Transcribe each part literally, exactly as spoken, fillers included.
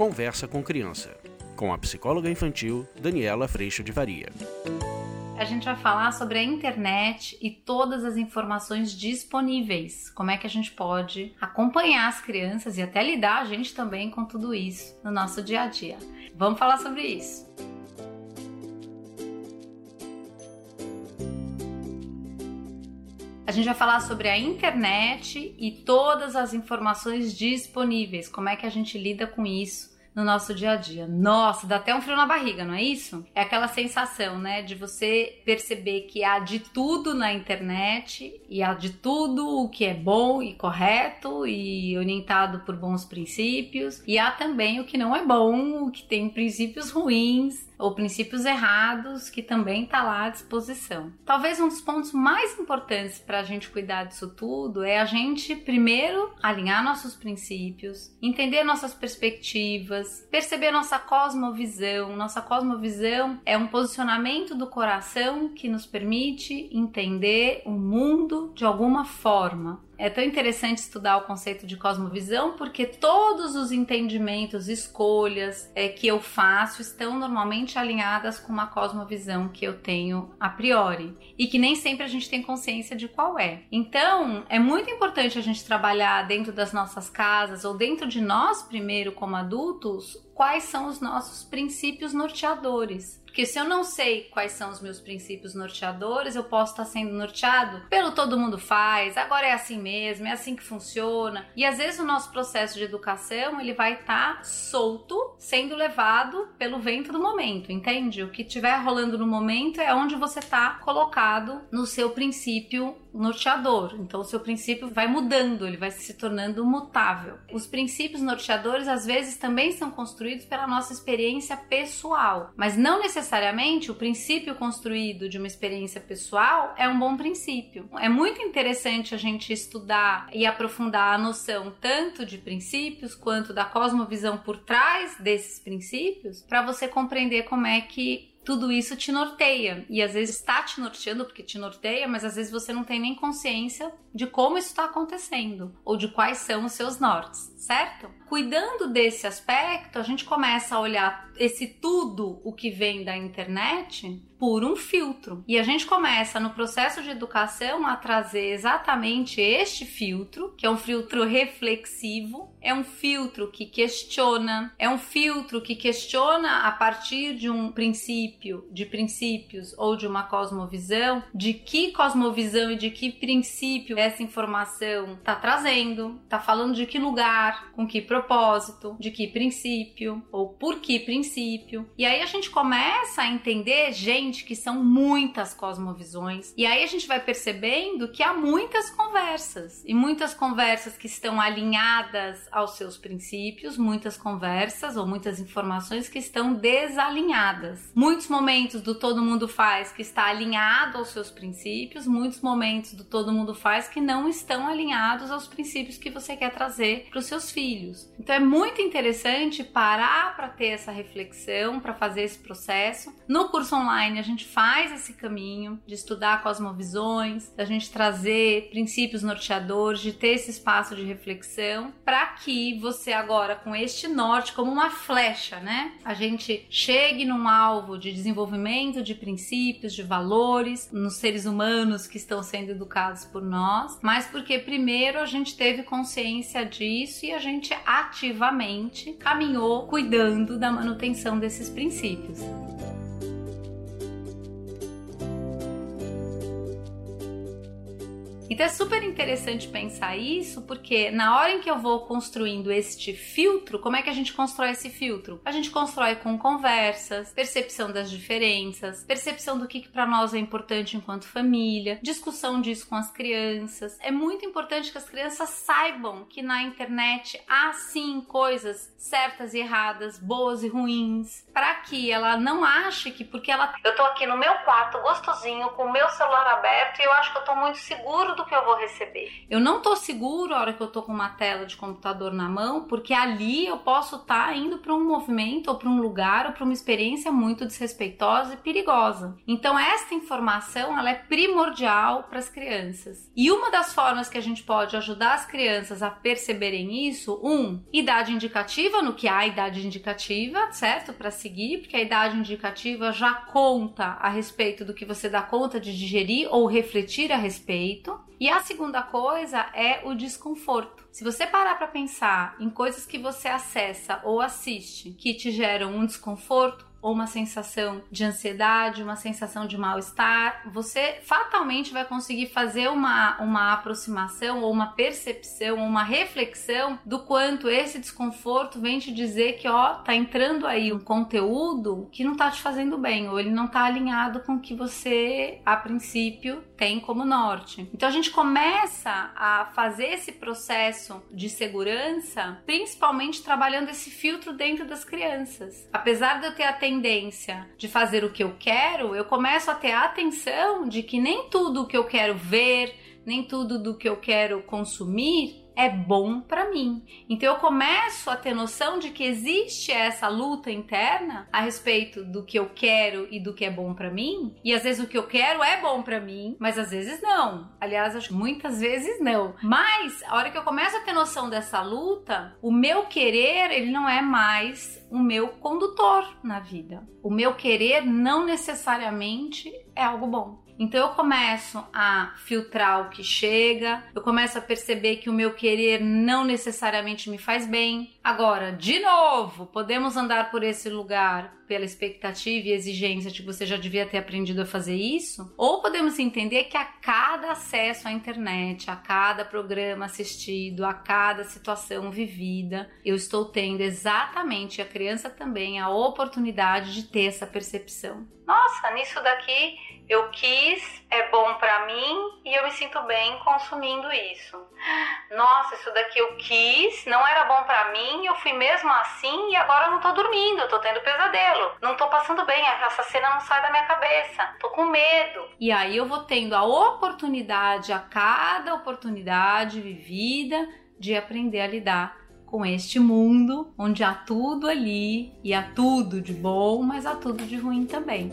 Conversa com Criança, com a psicóloga infantil Daniela Freixo de Faria. A gente vai falar sobre a internet e todas as informações disponíveis. Como é que a gente pode acompanhar as crianças e até lidar a gente também com tudo isso no nosso dia a dia. Vamos falar sobre isso. A gente vai falar sobre a internet e todas as informações disponíveis. Como é que a gente lida com isso no nosso dia a dia? Nossa, dá até um frio na barriga, não é isso? É aquela sensação, né, de você perceber que há de tudo na internet e há de tudo o que é bom e correto e orientado por bons princípios, e há também o que não é bom, o que tem princípios ruins ou princípios errados, que também está lá à disposição. Talvez um dos pontos mais importantes para a gente cuidar disso tudo é a gente primeiro alinhar nossos princípios, entender nossas perspectivas, perceber nossa cosmovisão. Nossa cosmovisão é um posicionamento do coração que nos permite entender o mundo de alguma forma. É tão interessante estudar o conceito de cosmovisão, porque todos os entendimentos, escolhas é, que eu faço estão normalmente alinhadas com uma cosmovisão que eu tenho a priori e que nem sempre a gente tem consciência de qual é. Então, é muito importante a gente trabalhar dentro das nossas casas ou dentro de nós primeiro como adultos quais são os nossos princípios norteadores. Porque se eu não sei quais são os meus princípios norteadores, eu posso estar sendo norteado pelo todo mundo faz, agora é assim mesmo, é assim que funciona. E às vezes o nosso processo de educação, ele vai estar solto, sendo levado pelo vento do momento, entende? O que estiver rolando no momento é onde você está colocado no seu princípio norteador. Então o seu princípio vai mudando, ele vai se tornando mutável. Os princípios norteadores, às vezes, também são construídos pela nossa experiência pessoal, mas não necessariamente Necessariamente, o princípio construído de uma experiência pessoal é um bom princípio. É muito interessante a gente estudar e aprofundar a noção tanto de princípios quanto da cosmovisão por trás desses princípios, para você compreender como é que tudo isso te norteia, e às vezes está te norteando porque te norteia, mas às vezes você não tem nem consciência de como isso está acontecendo, ou de quais são os seus nortes, certo? Cuidando desse aspecto, a gente começa a olhar esse tudo o que vem da internet por um filtro, e a gente começa no processo de educação a trazer exatamente este filtro, que é um filtro reflexivo, é um filtro que questiona, é um filtro que questiona a partir de um princípio, de princípios ou de uma cosmovisão, de que cosmovisão e de que princípio essa informação está trazendo, está falando de que lugar, com que propósito, de que princípio ou por que princípio, e aí a gente começa a entender, gente, que são muitas cosmovisões, e aí a gente vai percebendo que há muitas conversas, e muitas conversas que estão alinhadas aos seus princípios, muitas conversas ou muitas informações que estão desalinhadas, muitos momentos do todo mundo faz que está alinhado aos seus princípios, muitos momentos do todo mundo faz que não estão alinhados aos princípios que você quer trazer para os seus filhos. Então é muito interessante parar para ter essa reflexão, para fazer esse processo. No curso online a gente faz esse caminho de estudar cosmovisões, da gente trazer princípios norteadores, de ter esse espaço de reflexão, para que você agora, com este norte, como uma flecha, né? A gente chegue num alvo de desenvolvimento de princípios, de valores, nos seres humanos que estão sendo educados por nós, mas porque primeiro a gente teve consciência disso e a gente ativamente caminhou cuidando da manutenção desses princípios. Então é super interessante pensar isso, porque na hora em que eu vou construindo este filtro, como é que a gente constrói esse filtro? A gente constrói com conversas, percepção das diferenças, percepção do que, que para nós é importante enquanto família, discussão disso com as crianças. É muito importante que as crianças saibam que na internet há sim coisas certas e erradas, boas e ruins, para que ela não ache que porque ela... Eu tô aqui no meu quarto gostosinho, com o meu celular aberto, e eu acho que eu tô muito seguro quanto que eu vou receber? Eu não tô seguro a hora que eu tô com uma tela de computador na mão, porque ali eu posso estar tá indo para um movimento ou para um lugar ou para uma experiência muito desrespeitosa e perigosa. Então essa informação, ela é primordial para as crianças. E uma das formas que a gente pode ajudar as crianças a perceberem isso, um, idade indicativa, no que há idade indicativa, certo? Para seguir, porque a idade indicativa já conta a respeito do que você dá conta de digerir ou refletir a respeito. E a segunda coisa é o desconforto. Se você parar para pensar em coisas que você acessa ou assiste que te geram um desconforto, ou uma sensação de ansiedade, uma sensação de mal-estar, você fatalmente vai conseguir fazer uma, uma aproximação ou uma percepção, ou uma reflexão do quanto esse desconforto vem te dizer que, ó, tá entrando aí um conteúdo que não tá te fazendo bem, ou ele não tá alinhado com o que você, a princípio, tem como norte. Então a gente começa a fazer esse processo de segurança, principalmente trabalhando esse filtro dentro das crianças. Apesar de eu ter atendido tendência de fazer o que eu quero, eu começo a ter a atenção de que nem tudo o que eu quero ver, nem tudo do que eu quero consumir é bom para mim. Então eu começo a ter noção de que existe essa luta interna a respeito do que eu quero e do que é bom para mim. E às vezes o que eu quero é bom para mim, mas às vezes não. Aliás, acho que muitas vezes não. Mas a hora que eu começo a ter noção dessa luta, o meu querer, ele não é mais o meu condutor na vida. O meu querer não necessariamente é algo bom. Então eu começo a filtrar o que chega, eu começo a perceber que o meu querer não necessariamente me faz bem. Agora, de novo, podemos andar por esse lugar pela expectativa e exigência de que você já devia ter aprendido a fazer isso? Ou podemos entender que a cada acesso à internet, a cada programa assistido, a cada situação vivida, eu estou tendo exatamente, a criança também, a oportunidade de ter essa percepção. Nossa, nisso daqui eu quis, é bom pra mim e eu me sinto bem consumindo isso. Nossa, isso daqui eu quis, não era bom pra mim, eu fui mesmo assim e agora eu não tô dormindo, eu tô tendo pesadelo. Não tô passando bem, essa cena não sai da minha cabeça, tô com medo. E aí eu vou tendo a oportunidade, a cada oportunidade vivida, de aprender a lidar com este mundo onde há tudo ali e há tudo de bom, mas há tudo de ruim também.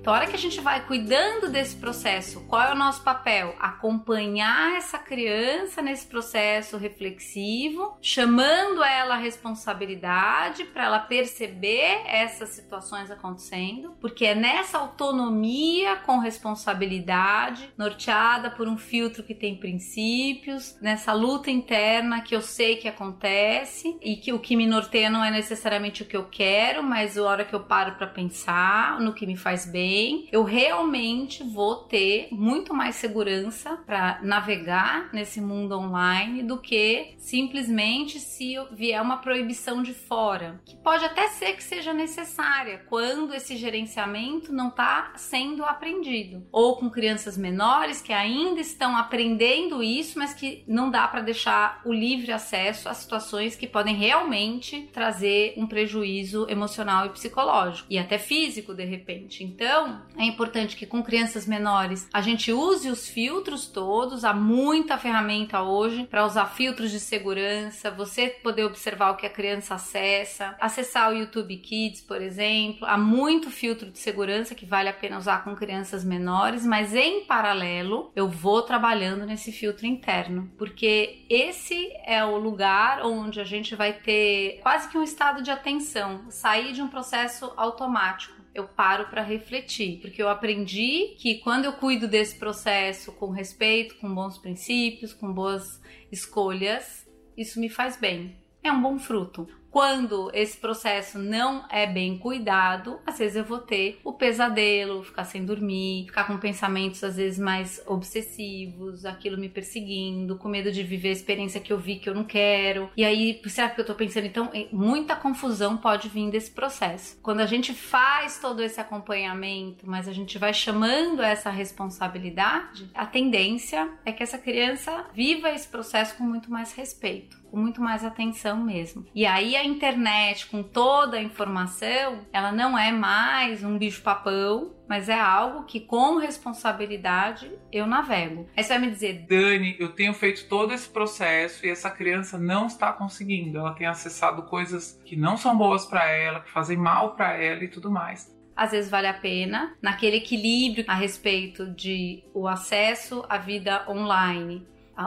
Então, a hora que a gente vai cuidando desse processo, qual é o nosso papel? Acompanhar essa criança nesse processo reflexivo, chamando ela à responsabilidade para ela perceber essas situações acontecendo, porque é nessa autonomia com responsabilidade, norteada por um filtro que tem princípios, nessa luta interna que eu sei que acontece e que o que me norteia não é necessariamente o que eu quero, mas a hora que eu paro para pensar no que me faz bem, eu realmente vou ter muito mais segurança para navegar nesse mundo online do que simplesmente se vier uma proibição de fora, que pode até ser que seja necessária quando esse gerenciamento não está sendo aprendido, ou com crianças menores que ainda estão aprendendo isso, mas que não dá para deixar o livre acesso a situações que podem realmente trazer um prejuízo emocional e psicológico, e até físico de repente. Então Então, é importante que com crianças menores a gente use os filtros todos. Há muita ferramenta hoje para usar filtros de segurança, você poder observar o que a criança acessa, acessar o YouTube Kids, por exemplo. Há muito filtro de segurança que vale a pena usar com crianças menores, mas em paralelo eu vou trabalhando nesse filtro interno, porque esse é o lugar onde a gente vai ter quase que um estado de atenção, sair de um processo automático. Eu paro para refletir, porque eu aprendi que quando eu cuido desse processo com respeito, com bons princípios, com boas escolhas, isso me faz bem. É um bom fruto. Quando esse processo não é bem cuidado, às vezes eu vou ter o pesadelo, ficar sem dormir, ficar com pensamentos às vezes mais obsessivos, aquilo me perseguindo, com medo de viver a experiência que eu vi que eu não quero. E aí, será que eu tô pensando? Então, muita confusão pode vir desse processo. Quando a gente faz todo esse acompanhamento, mas a gente vai chamando essa responsabilidade, a tendência é que essa criança viva esse processo com muito mais respeito. com muito mais atenção mesmo. E aí a internet, com toda a informação, ela não é mais um bicho-papão, mas é algo que, com responsabilidade, eu navego. Aí você vai me dizer: Dani, eu tenho feito todo esse processo e essa criança não está conseguindo. Ela tem acessado coisas que não são boas para ela, que fazem mal para ela e tudo mais. Às vezes vale a pena, naquele equilíbrio a respeito de o acesso à vida online,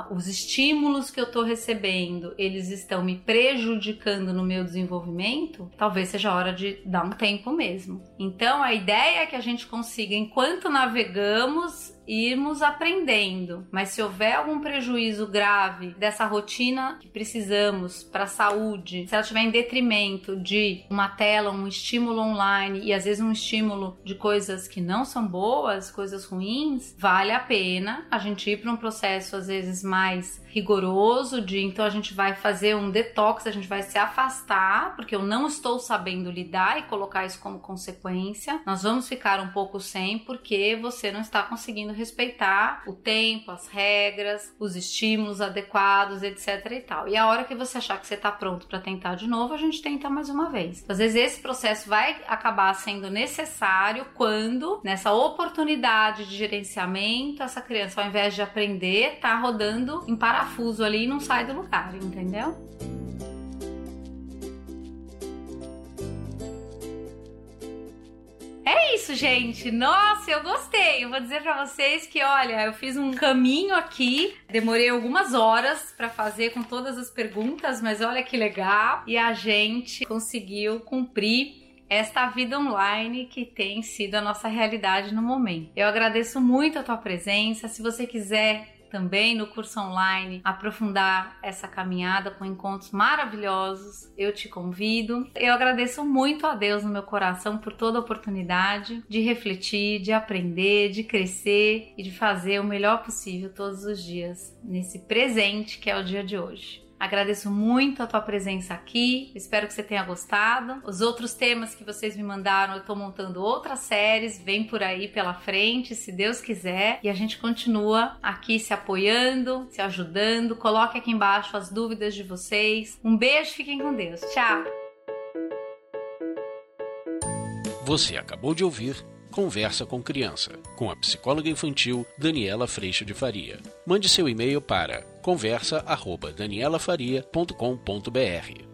os estímulos que eu estou recebendo, eles estão me prejudicando no meu desenvolvimento, talvez seja a hora de dar um tempo mesmo. Então, a ideia é que a gente consiga, enquanto navegamos, irmos aprendendo. Mas se houver algum prejuízo grave dessa rotina que precisamos para a saúde, se ela estiver em detrimento de uma tela, um estímulo online e às vezes um estímulo de coisas que não são boas, coisas ruins, vale a pena a gente ir para um processo às vezes mais rigoroso, de então a gente vai fazer um detox, a gente vai se afastar, porque eu não estou sabendo lidar e colocar isso como consequência. Nós vamos ficar um pouco sem, porque você não está conseguindo respeitar o tempo, as regras, os estímulos adequados, etc e tal. E a hora que você achar que você está pronto para tentar de novo, a gente tenta mais uma vez. Às vezes esse processo vai acabar sendo necessário quando, nessa oportunidade de gerenciamento, essa criança, ao invés de aprender, tá rodando rodando em parafuso ali e não sai do lugar, entendeu? É isso, gente! Nossa, eu gostei! Eu vou dizer pra vocês que, olha, eu fiz um caminho aqui, demorei algumas horas pra fazer com todas as perguntas, mas olha que legal! E a gente conseguiu cumprir esta vida online que tem sido a nossa realidade no momento. Eu agradeço muito a tua presença. Se você quiser também no curso online aprofundar essa caminhada com encontros maravilhosos, eu te convido. Eu agradeço muito a Deus no meu coração por toda a oportunidade de refletir, de aprender, de crescer e de fazer o melhor possível todos os dias nesse presente que é o dia de hoje. Agradeço muito a tua presença aqui, espero que você tenha gostado. Os outros temas que vocês me mandaram, eu tô montando outras séries, vem por aí pela frente, se Deus quiser. E a gente continua aqui se apoiando, se ajudando. Coloque aqui embaixo as dúvidas de vocês. Um beijo, fiquem com Deus. Tchau! Você acabou de ouvir Conversa com Criança, com a psicóloga infantil Daniela Freixo de Faria. Mande seu e-mail para conversa arroba daniela faria ponto com ponto br.